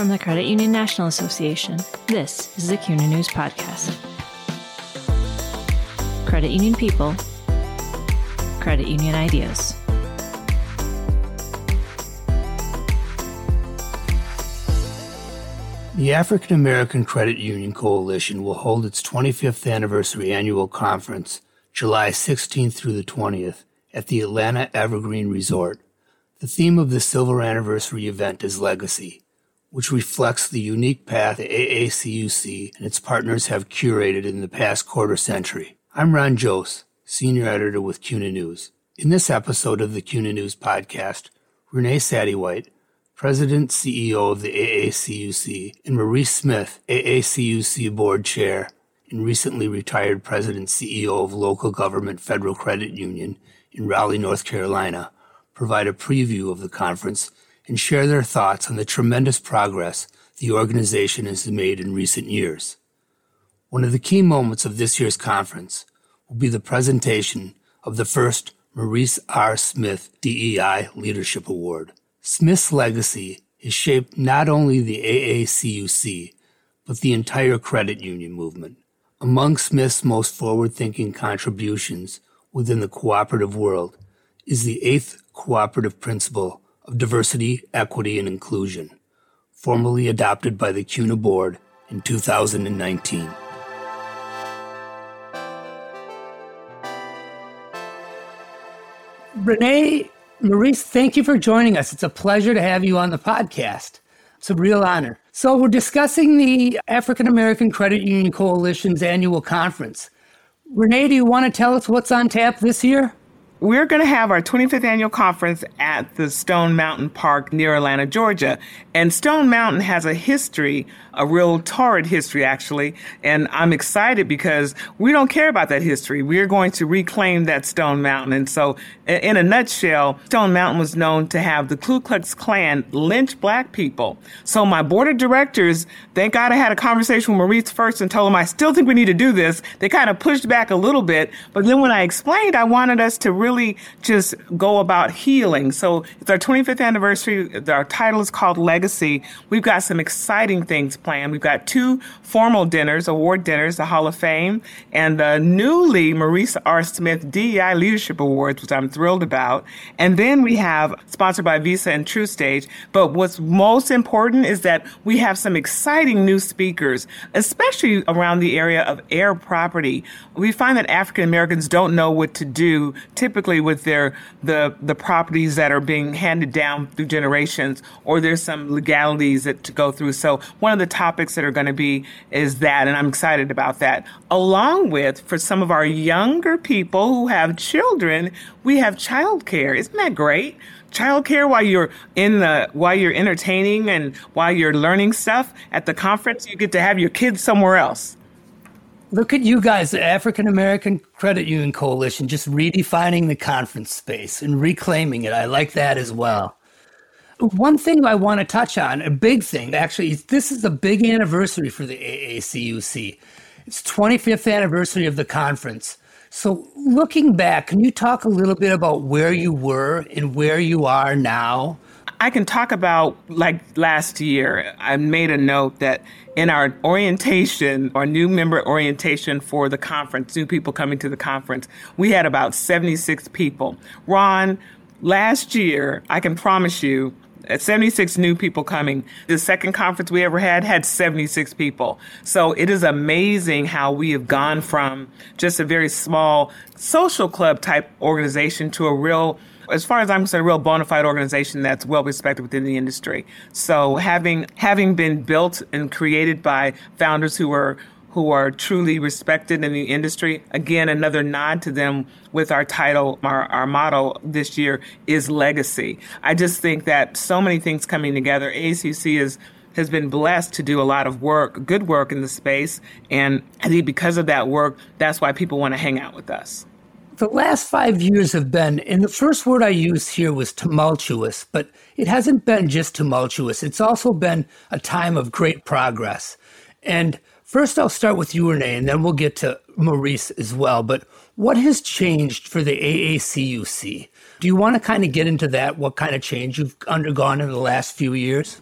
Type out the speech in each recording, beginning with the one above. from the Credit Union National Association. This is the CUNA News Podcast. Credit Union people, credit union ideas. The African American Credit Union Coalition will hold its 25th anniversary annual conference, July 16th through the 20th, at the Atlanta Evergreen Resort. The theme of this silver anniversary event is Legacy, which reflects the unique path the AACUC and its partners have curated in the past quarter century. I'm Ron Jose, Senior Editor with CUNA News. In this episode of the CUNA News Podcast, Renee Sattiewhite, President, CEO of the AACUC, and Maurice Smith, AACUC Board Chair and recently retired President, CEO of Local Government Federal Credit Union in Raleigh, North Carolina, provide a preview of the conference and share their thoughts on the tremendous progress the organization has made in recent years. One of the key moments of this year's conference will be the presentation of the first Maurice R. Smith DEI Leadership Award. Smith's legacy has shaped not only the AACUC, but the entire credit union movement. Among Smith's most forward-thinking contributions within the cooperative world is the eighth cooperative principle of diversity, equity, and inclusion, formally adopted by the CUNA Board in 2019. Renee, Maurice, thank you for joining us. It's a pleasure to have you on the podcast. It's a real honor. So we're discussing the African American Credit Union Coalition's annual conference. Renee, do you want to tell us what's on tap this year? We're going to have our 25th annual conference at the Stone Mountain Park near Atlanta, Georgia. And Stone Mountain has a history, a real torrid history, actually. And I'm excited because we don't care about that history. We're going to reclaim that Stone Mountain. And so, in a nutshell, Stone Mountain was known to have the Ku Klux Klan lynch black people. So my board of directors, thank God I had a conversation with Maurice first and told him I still think we need to do this. They kind of pushed back a little bit. But then when I explained, I wanted us to really just go about healing. So it's our 25th anniversary. Our title is called Legacy. We've got some exciting things planned. We've got two formal dinners, award dinners, the Hall of Fame, and the newly Maurice R. Smith DEI Leadership Awards, which I'm thrilled about. And then we have, sponsored by Visa and True Stage. But what's most important is that we have some exciting new speakers, especially around the area of air property. We find that African Americans don't know what to do typically with the properties that are being handed down through generations, or there's some legalities that to go through. So one of the topics that are going to be is that, and I'm excited about that. Along with, for some of our younger people who have children, we have childcare. Isn't that great? Childcare while you're entertaining and while you're learning stuff at the conference, you get to have your kids somewhere else. Look at you guys, the African American Credit Union Coalition, just redefining the conference space and reclaiming it. I like that as well. One thing I want to touch on, a big thing, actually, this is a big anniversary for the AACUC. It's 25th anniversary of the conference. So looking back, can you talk a little bit about where you were and where you are now? I can talk about, like, last year. I made a note that in our orientation, our new member orientation for the conference, new people coming to the conference, we had about 76 people. Ron, last year, I can promise you, 76 new people coming. The second conference we ever had 76 people. So it is amazing how we have gone from just a very small social club type organization to a real, as far as I'm concerned, a real bona fide organization that's well respected within the industry. So having been built and created by founders who are truly respected in the industry, again, another nod to them with our title, our motto this year is Legacy. I just think that so many things coming together. AACUC has been blessed to do a lot of work, good work in the space. And I think because of that work, that's why people want to hang out with us. The last 5 years have been, and the first word I used here was tumultuous, but it hasn't been just tumultuous. It's also been a time of great progress. And first I'll start with you, Renee, and then we'll get to Maurice as well. But what has changed for the AACUC? Do you want to kind of get into that, what kind of change you've undergone in the last few years?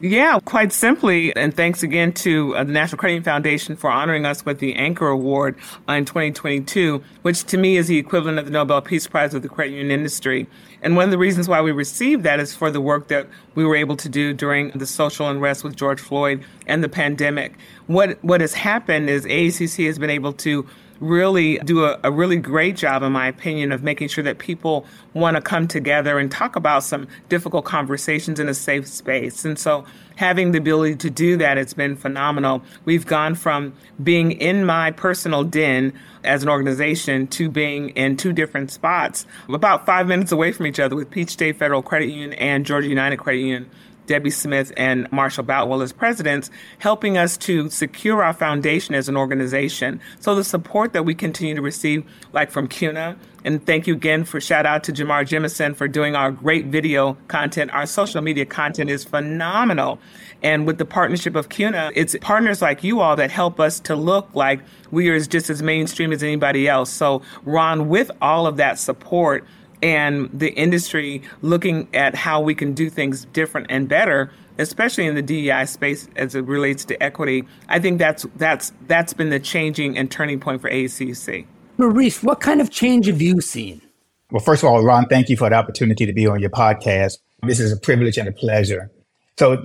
Yeah, quite simply. And thanks again to the National Credit Union Foundation for honoring us with the Anchor Award in 2022, which to me is the equivalent of the Nobel Peace Prize of the credit union industry. And one of the reasons why we received that is for the work that we were able to do during the social unrest with George Floyd and the pandemic. What has happened is AACC has been able to really do a really great job, in my opinion, of making sure that people want to come together and talk about some difficult conversations in a safe space. And so having the ability to do that, it's been phenomenal. We've gone from being in my personal den as an organization to being in two different spots, about 5 minutes away from each other, with Peach State Federal Credit Union and Georgia United Credit Union, Debbie Smith and Marshall Boutwell as presidents, helping us to secure our foundation as an organization. So the support that we continue to receive, like from CUNA, and thank you again for shout out to Jamar Jemison for doing our great video content. Our social media content is phenomenal. And with the partnership of CUNA, it's partners like you all that help us to look like we are just as mainstream as anybody else. So Ron, with all of that support, and the industry looking at how we can do things different and better, especially in the DEI space as it relates to equity, I think that's been the changing and turning point for AACUC. Maurice, what kind of change have you seen? Well, first of all, Ron, thank you for the opportunity to be on your podcast. This is a privilege and a pleasure. So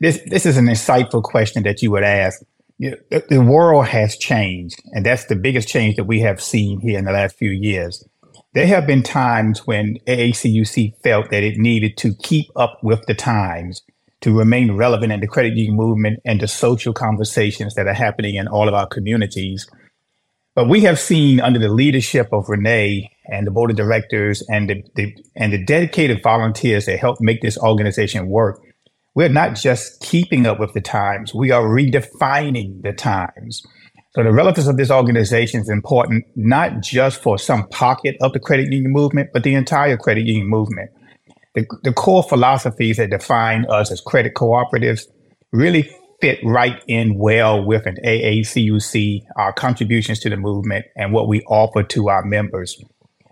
this is an insightful question that you would ask. The world has changed, and that's the biggest change that we have seen here in the last few years. There have been times when AACUC felt that it needed to keep up with the times to remain relevant in the credit union movement and the social conversations that are happening in all of our communities. But we have seen, under the leadership of Renee and the board of directors and the dedicated volunteers that help make this organization work, we're not just keeping up with the times, we are redefining the times. So the relevance of this organization is important, not just for some pocket of the credit union movement, but the entire credit union movement. The core philosophies that define us as credit cooperatives really fit right in well with an AACUC, our contributions to the movement, and what we offer to our members.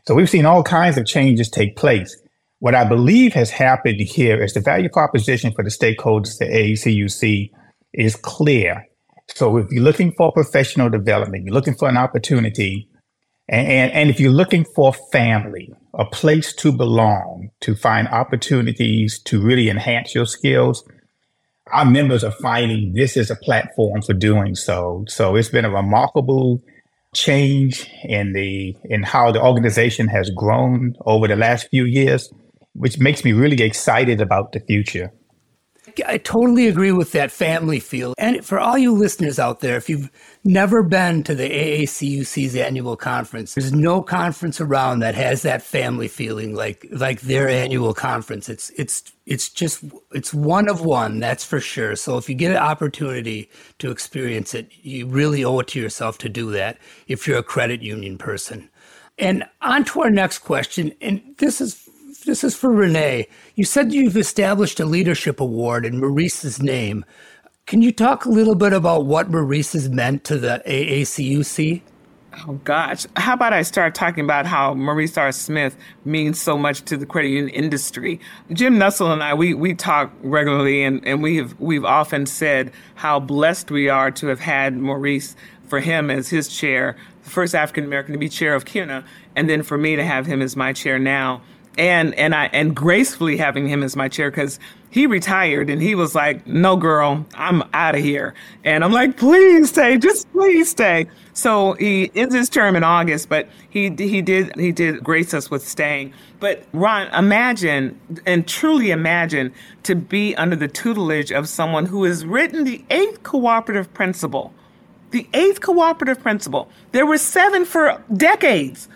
So we've seen all kinds of changes take place. What I believe has happened here is the value proposition for the stakeholders at AACUC is clear. So if you're looking for professional development, you're looking for an opportunity, and if you're looking for family, a place to belong, to find opportunities to really enhance your skills, our members are finding this is a platform for doing so. So it's been a remarkable change in how the organization has grown over the last few years, which makes me really excited about the future. I totally agree with that family feel. And for all you listeners out there, if you've never been to the AACUC's annual conference, there's no conference around that has that family feeling like their annual conference. It's one of one, that's for sure. So if you get an opportunity to experience it, you really owe it to yourself to do that if you're a credit union person. And on to our next question, and this is for Renee. You said you've established a leadership award in Maurice's name. Can you talk a little bit about what Maurice has meant to the AACUC? Oh, gosh. How about I start talking about how Maurice R. Smith means so much to the credit union industry? Jim Nussle and I, we talk regularly, and we've often said how blessed we are to have had Maurice, for him as his chair, the first African-American to be chair of CUNA, and then for me to have him as my chair now. And gracefully having him as my chair, because he retired and he was like, no, girl, I'm out of here. And I'm like, please stay, just please stay. So he ends his term in August, but he did grace us with staying. But Ron, truly imagine to be under the tutelage of someone who has written the eighth cooperative principle. The eighth cooperative principle. There were seven for decades.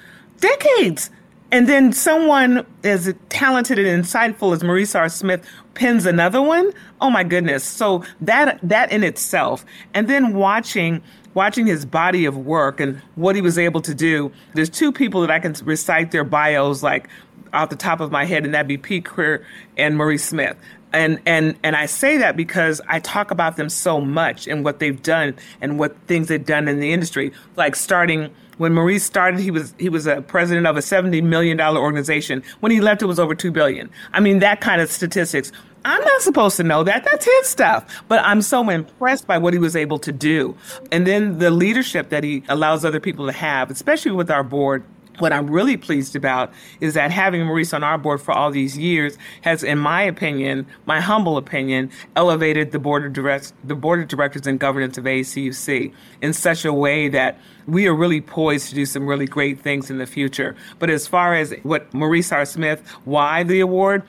And then someone as talented and insightful as Maurice R. Smith pins another one. Oh, my goodness. So that in itself. And then watching his body of work and what he was able to do. There's two people that I can recite their bios like off the top of my head, and that'd be Pete Creer and Maurice Smith. And I say that because I talk about them so much and what they've done and what things they've done in the industry. Like starting when Maurice started, he was a president of a $70 million organization. When he left, it was over $2 billion. I mean, that kind of statistics. I'm not supposed to know that. That's his stuff. But I'm so impressed by what he was able to do. And then the leadership that he allows other people to have, especially with our board. What I'm really pleased about is that having Maurice on our board for all these years has, in my opinion, my humble opinion, elevated the board of directors and governance of AACUC in such a way that we are really poised to do some really great things in the future. But as far as what Maurice R. Smith, why the award?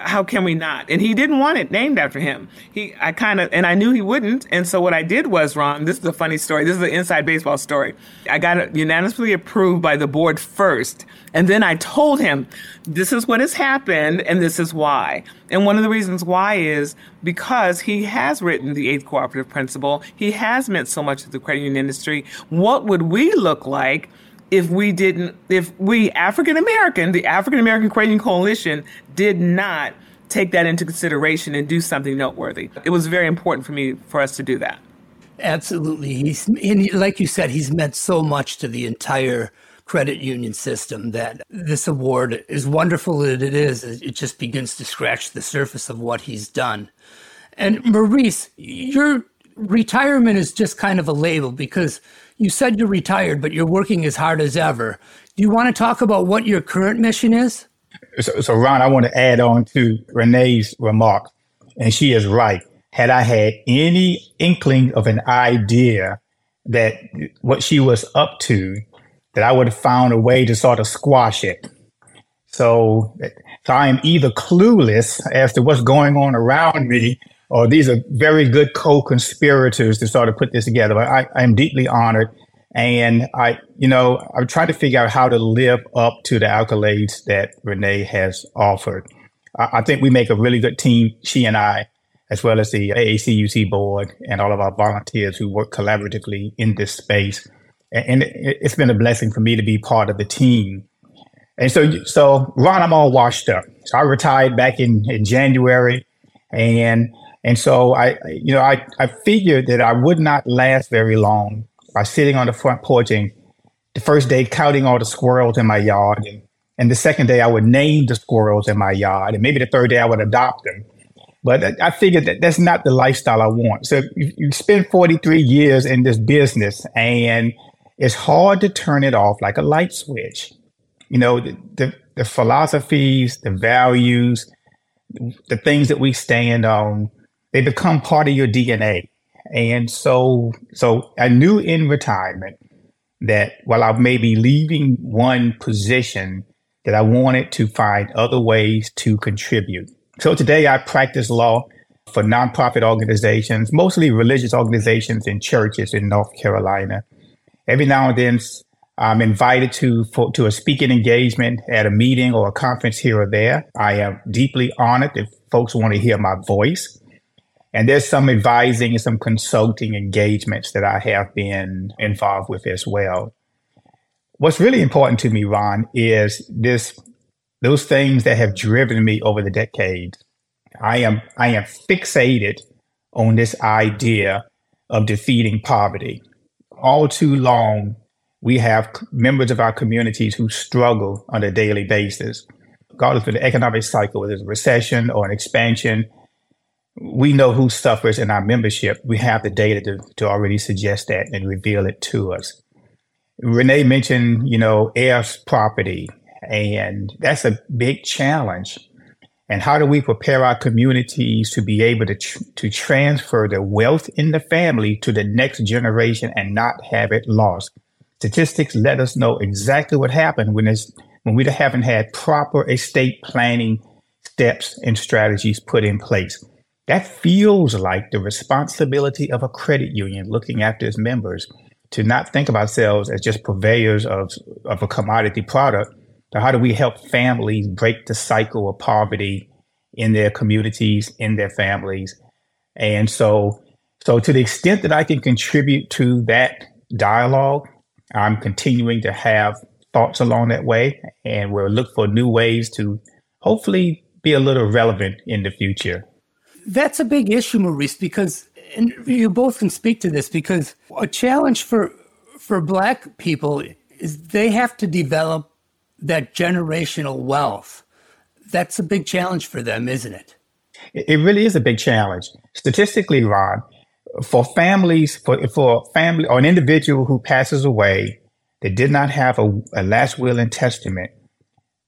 How can we not? And he didn't want it named after him. And I knew he wouldn't. And so what I did was, Ron, this is a funny story. This is an inside baseball story. I got it unanimously approved by the board first. And then I told him, this is what has happened and this is why. And one of the reasons why is because he has written the eighth cooperative principle. He has meant so much to the credit union industry. What would we look like if we the African American Credit Union Coalition did not take that into consideration and do something noteworthy? It was very important for us to do that. Absolutely. And like you said, he's meant so much to the entire credit union system that this award, as wonderful as it is, it just begins to scratch the surface of what he's done. And Maurice, your retirement is just kind of a label because you said you're retired, but you're working as hard as ever. Do you want to talk about what your current mission is? So Ron, I want to add on to Renee's remarks, and she is right. Had I had any inkling of an idea that what she was up to, that I would have found a way to sort of squash it. So I am either clueless as to what's going on around me, or these are very good co-conspirators to sort of put this together. But I am deeply honored. And I'm trying to figure out how to live up to the accolades that Renee has offered. I think we make a really good team, she and I, as well as the AACUC board and all of our volunteers who work collaboratively in this space. And it's been a blessing for me to be part of the team. And so Ron, I'm all washed up. So I retired back in January. And so I figured that I would not last very long by sitting on the front porch and the first day counting all the squirrels in my yard. And the second day I would name the squirrels in my yard. And maybe the third day I would adopt them. But I figured that that's not the lifestyle I want. So you spend 43 years in this business and it's hard to turn it off like a light switch. You know, the philosophies, the values, the things that we stand on, they become part of your DNA. And so I knew in retirement that while I may be leaving one position, that I wanted to find other ways to contribute. So today I practice law for nonprofit organizations, mostly religious organizations and churches in North Carolina. Every now and then I'm invited to a speaking engagement at a meeting or a conference here or there. I am deeply honored if folks want to hear my voice. And there's some advising and some consulting engagements that I have been involved with as well. What's really important to me, Ron, is those things that have driven me over the decades. I am fixated on this idea of defeating poverty. All too long, we have members of our communities who struggle on a daily basis. Regardless of the economic cycle, whether it's a recession or an expansion, we know who suffers in our membership. We have the data to already suggest that and reveal it to us. Renee mentioned, heirs property, and that's a big challenge. And how do we prepare our communities to be able to transfer the wealth in the family to the next generation and not have it lost? Statistics let us know exactly what happened when we haven't had proper estate planning steps and strategies put in place. That feels like the responsibility of a credit union looking after its members, to not think of ourselves as just purveyors of a commodity product. So how do we help families break the cycle of poverty in their communities, in their families? And so to the extent that I can contribute to that dialogue, I'm continuing to have thoughts along that way, and we'll look for new ways to hopefully be a little relevant in the future. That's a big issue, Maurice, because, and you both can speak to this, because a challenge for Black people is they have to develop that generational wealth. That's a big challenge for them, isn't it? It really is a big challenge. Statistically, Ron, for families, for family or an individual who passes away that did not have a last will and testament,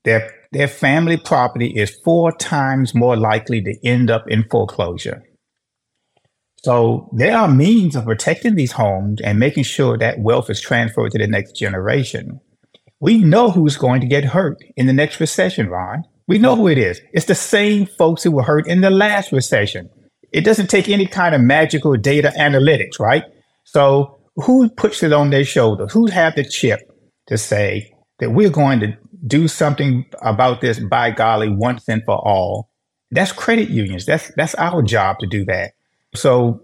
their family property is 4 times more likely to end up in foreclosure. So there are means of protecting these homes and making sure that wealth is transferred to the next generation. We know who's going to get hurt in the next recession, Ron. We know who it is. It's the same folks who were hurt in the last recession. It doesn't take any kind of magical data analytics, right? So who puts it on their shoulders? Who have the chip to say that we're going to do something about this, by golly, once and for all? That's credit unions. That's our job to do that. So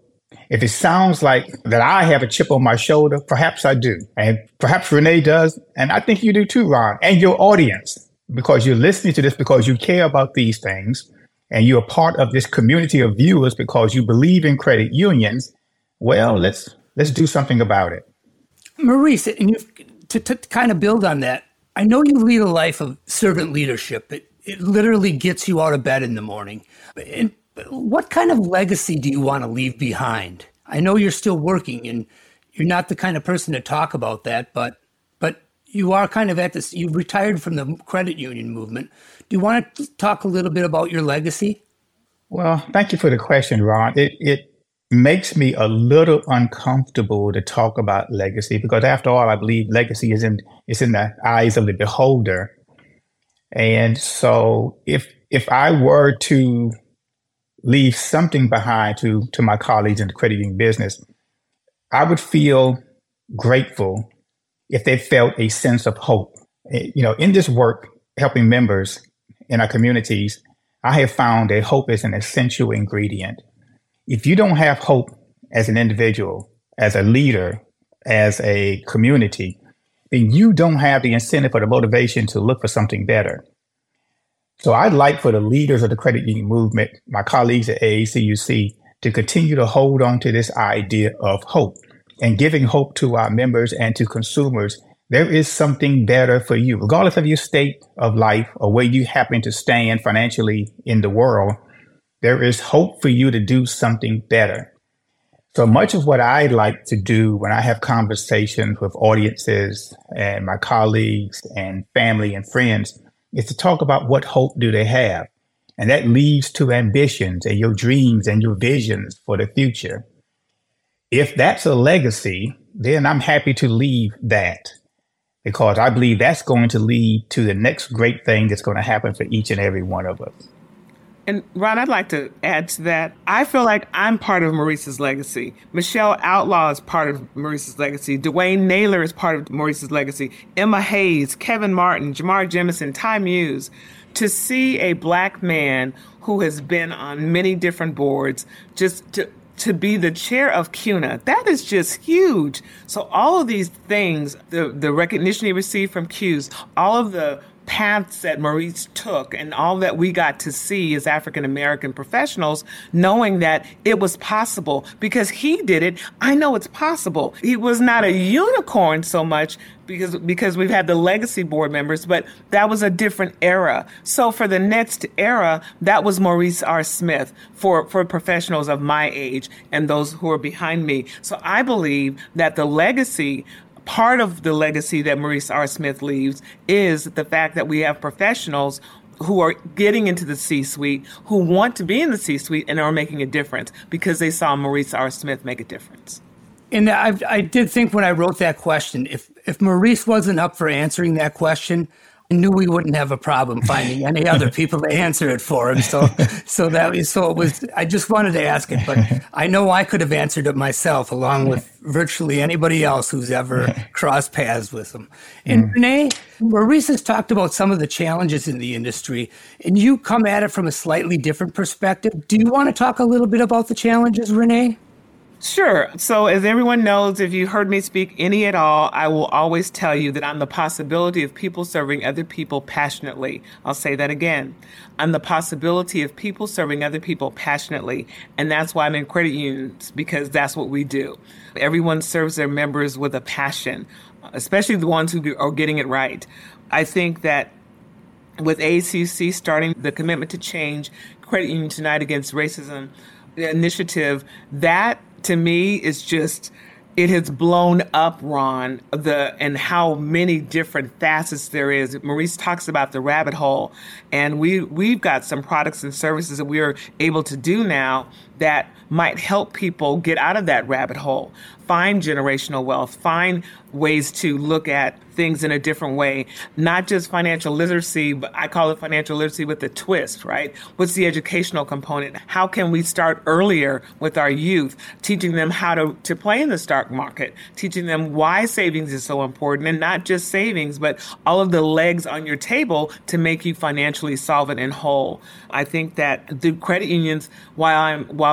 if it sounds like that I have a chip on my shoulder, perhaps I do. And perhaps Renee does. And I think you do too, Ron, and your audience, because you're listening to this because you care about these things. And you're part of this community of viewers because you believe in credit unions. Well, let's do something about it. Maurice, and to kind of build on that, I know you lead a life of servant leadership. It literally gets you out of bed in the morning. And what kind of legacy do you want to leave behind? I know you're still working and you're not the kind of person to talk about that, but you are kind of at this, you've retired from the credit union movement. Do you want to talk a little bit about your legacy? Well, thank you for the question, Ron. It makes me a little uncomfortable to talk about legacy because, after all, I believe legacy is in the eyes of the beholder. And so if I were to leave something behind to my colleagues in the credit union business, I would feel grateful if they felt a sense of hope. You know, in this work, helping members in our communities, I have found that hope is an essential ingredient. If you don't have hope as an individual, as a leader, as a community, then you don't have the incentive or the motivation to look for something better. So I'd like for the leaders of the credit union movement, my colleagues at AACUC, to continue to hold on to this idea of hope and giving hope to our members and to consumers. There is something better for you, regardless of your state of life or where you happen to stand financially in the world. There is hope for you to do something better. So much of what I like to do when I have conversations with audiences and my colleagues and family and friends is to talk about what hope do they have. And that leads to ambitions and your dreams and your visions for the future. If that's a legacy, then I'm happy to leave that, because I believe that's going to lead to the next great thing that's going to happen for each and every one of us. And Ron, I'd like to add to that. I feel like I'm part of Maurice's legacy. Michelle Outlaw is part of Maurice's legacy. Dwayne Naylor is part of Maurice's legacy. Emma Hayes, Kevin Martin, Jamar Jemison, Ty Muse. To see a Black man who has been on many different boards, just to be the chair of CUNA, that is just huge. So all of these things, the recognition he received from CUSE, all of the paths that Maurice took and all that we got to see as African-American professionals, knowing that it was possible because he did it. I know it's possible. He was not a unicorn so much because we've had the legacy board members, but that was a different era. So for the next era, that was Maurice R. Smith for professionals of my age and those who are behind me. So I believe that part of the legacy that Maurice R. Smith leaves is the fact that we have professionals who are getting into the C-suite, who want to be in the C-suite and are making a difference because they saw Maurice R. Smith make a difference. And I did think when I wrote that question, if Maurice wasn't up for answering that question, I knew we wouldn't have a problem finding any other people to answer it for him. So I just wanted to ask it, but I know I could have answered it myself along with virtually anybody else who's ever crossed paths with him. And Renee, Maurice has talked about some of the challenges in the industry, and you come at it from a slightly different perspective. Do you want to talk a little bit about the challenges, Renee? Sure. So as everyone knows, if you heard me speak any at all, I will always tell you that I'm the possibility of people serving other people passionately. I'll say that again. I'm the possibility of people serving other people passionately. And that's why I'm in credit unions, because that's what we do. Everyone serves their members with a passion, especially the ones who are getting it right. I think that with AACUC starting the Commitment to Change Credit Union Tonight Against Racism initiative, that to me is just, it has blown up, Ron, and how many different facets there is. Maurice talks about the rabbit hole, and we've got some products and services that we are able to do now that might help people get out of that rabbit hole, find generational wealth, find ways to look at things in a different way, not just financial literacy, but I call it financial literacy with a twist, right? What's the educational component? How can we start earlier with our youth, teaching them how to play in the stock market, teaching them why savings is so important, and not just savings, but all of the legs on your table to make you financially solvent and whole. I think that the credit unions, while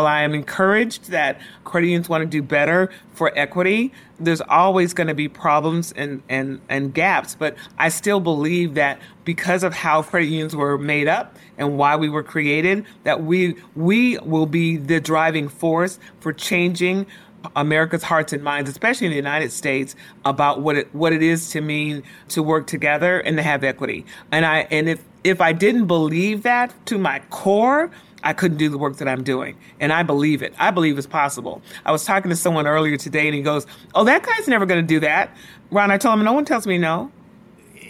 I am encouraged that credit unions want to do better for equity, there's always going to be problems and gaps. But I still believe that because of how credit unions were made up and why we were created, that we will be the driving force for changing America's hearts and minds, especially in the United States, about what it is to mean to work together and to have equity. And if I didn't believe that to my core, I couldn't do the work that I'm doing. And I believe it. I believe it's possible. I was talking to someone earlier today and he goes, "Oh, that guy's never going to do that." Ron, I told him, no one tells me no.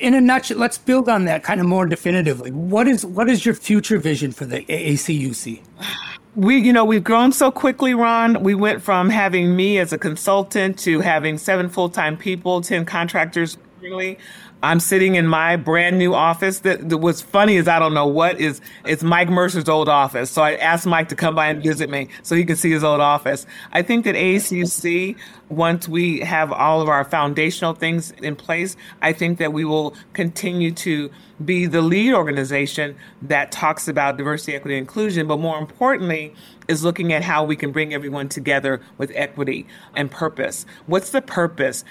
In a nutshell, let's build on that kind of more definitively. What is your future vision for the AACUC? We've grown so quickly, Ron. We went from having me as a consultant to having 7 full-time people, 10 contractors. Really, I'm sitting in my brand new office. What's funny is I don't know what is. It's Mike Mercer's old office. So I asked Mike to come by and visit me so he can see his old office. I think that AACUC, once we have all of our foundational things in place, I think that we will continue to be the lead organization that talks about diversity, equity, and inclusion, but more importantly is looking at how we can bring everyone together with equity and purpose. What's the purpose?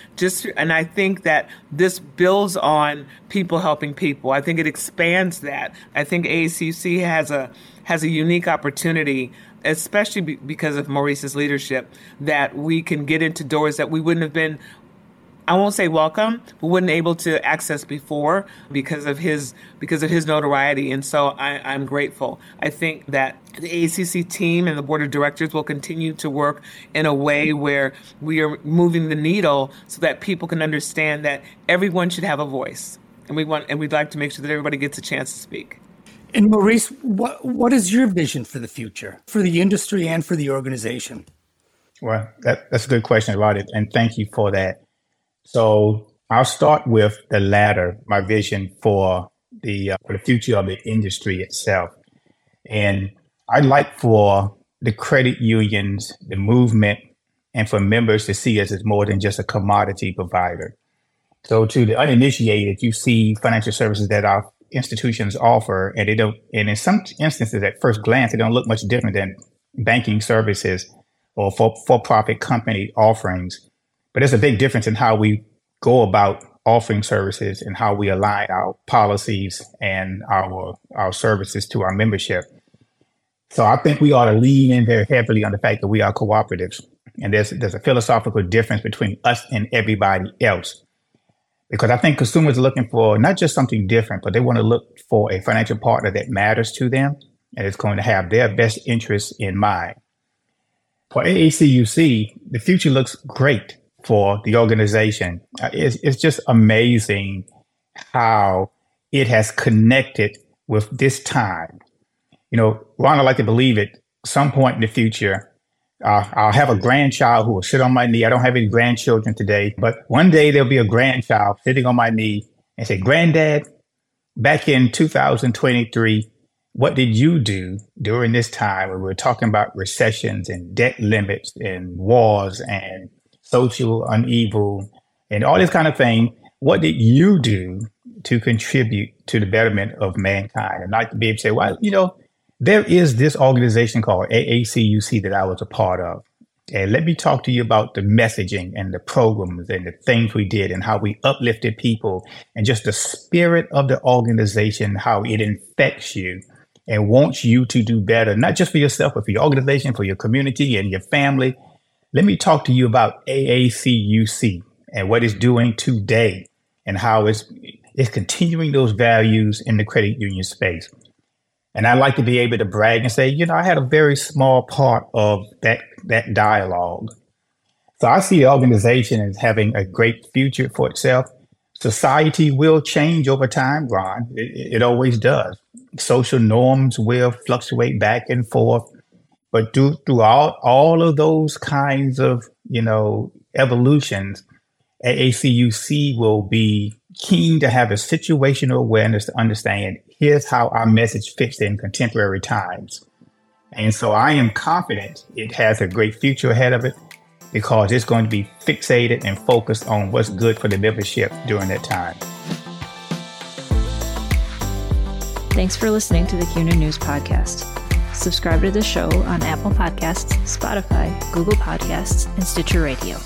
And I think that this builds on people helping people. I think it expands that. I think AACUC has a unique opportunity, especially because of Maurice's leadership, that we can get into doors that we wouldn't have been, I won't say welcome, but wasn't able to access before because of his notoriety. And so I'm grateful. I think that the AACUC team and the board of directors will continue to work in a way where we are moving the needle so that people can understand that everyone should have a voice. And we'd like to make sure that everybody gets a chance to speak. And Maurice, what is your vision for the future, for the industry and for the organization? Well, that's a good question, Rodney, and thank you for that. So I'll start with the latter, my vision for the future of the industry itself. And I'd like for the credit unions, the movement, and for members to see us as more than just a commodity provider. So to the uninitiated, you see financial services that our institutions offer, and they don't. And in some instances, at first glance, they don't look much different than banking services or for-profit company offerings. But there's a big difference in how we go about offering services and how we align our policies and our services to our membership. So I think we ought to lean in very heavily on the fact that we are cooperatives. And there's a philosophical difference between us and everybody else. Because I think consumers are looking for not just something different, but they want to look for a financial partner that matters to them and is going to have their best interests in mind. For AACUC, the future looks great for the organization. It's just amazing how it has connected with this time. You know, Ron, I'd like to believe it. Some point in the future, I'll have a grandchild who will sit on my knee. I don't have any grandchildren today, but one day there'll be a grandchild sitting on my knee and say, "Granddad, back in 2023, what did you do during this time when we were talking about recessions and debt limits and wars and social upheaval and all this kind of thing? What did you do to contribute to the betterment of mankind?" And not to be able to say, well, there is this organization called AACUC that I was a part of. And let me talk to you about the messaging and the programs and the things we did and how we uplifted people and just the spirit of the organization, how it infects you and wants you to do better, not just for yourself, but for your organization, for your community and your family. Let me talk to you about AACUC and what it's doing today and how it's continuing those values in the credit union space. And I like to be able to brag and say, you know, I had a very small part of that dialogue. So I see the organization as having a great future for itself. Society will change over time, Ron. It always does. Social norms will fluctuate back and forth. But throughout all of those kinds of, you know, evolutions, AACUC will be keen to have a situational awareness to understand here's how our message fits in contemporary times. And so I am confident it has a great future ahead of it because it's going to be fixated and focused on what's good for the membership during that time. Thanks for listening to the CUNA News Podcast. Subscribe to the show on Apple Podcasts, Spotify, Google Podcasts, and Stitcher Radio.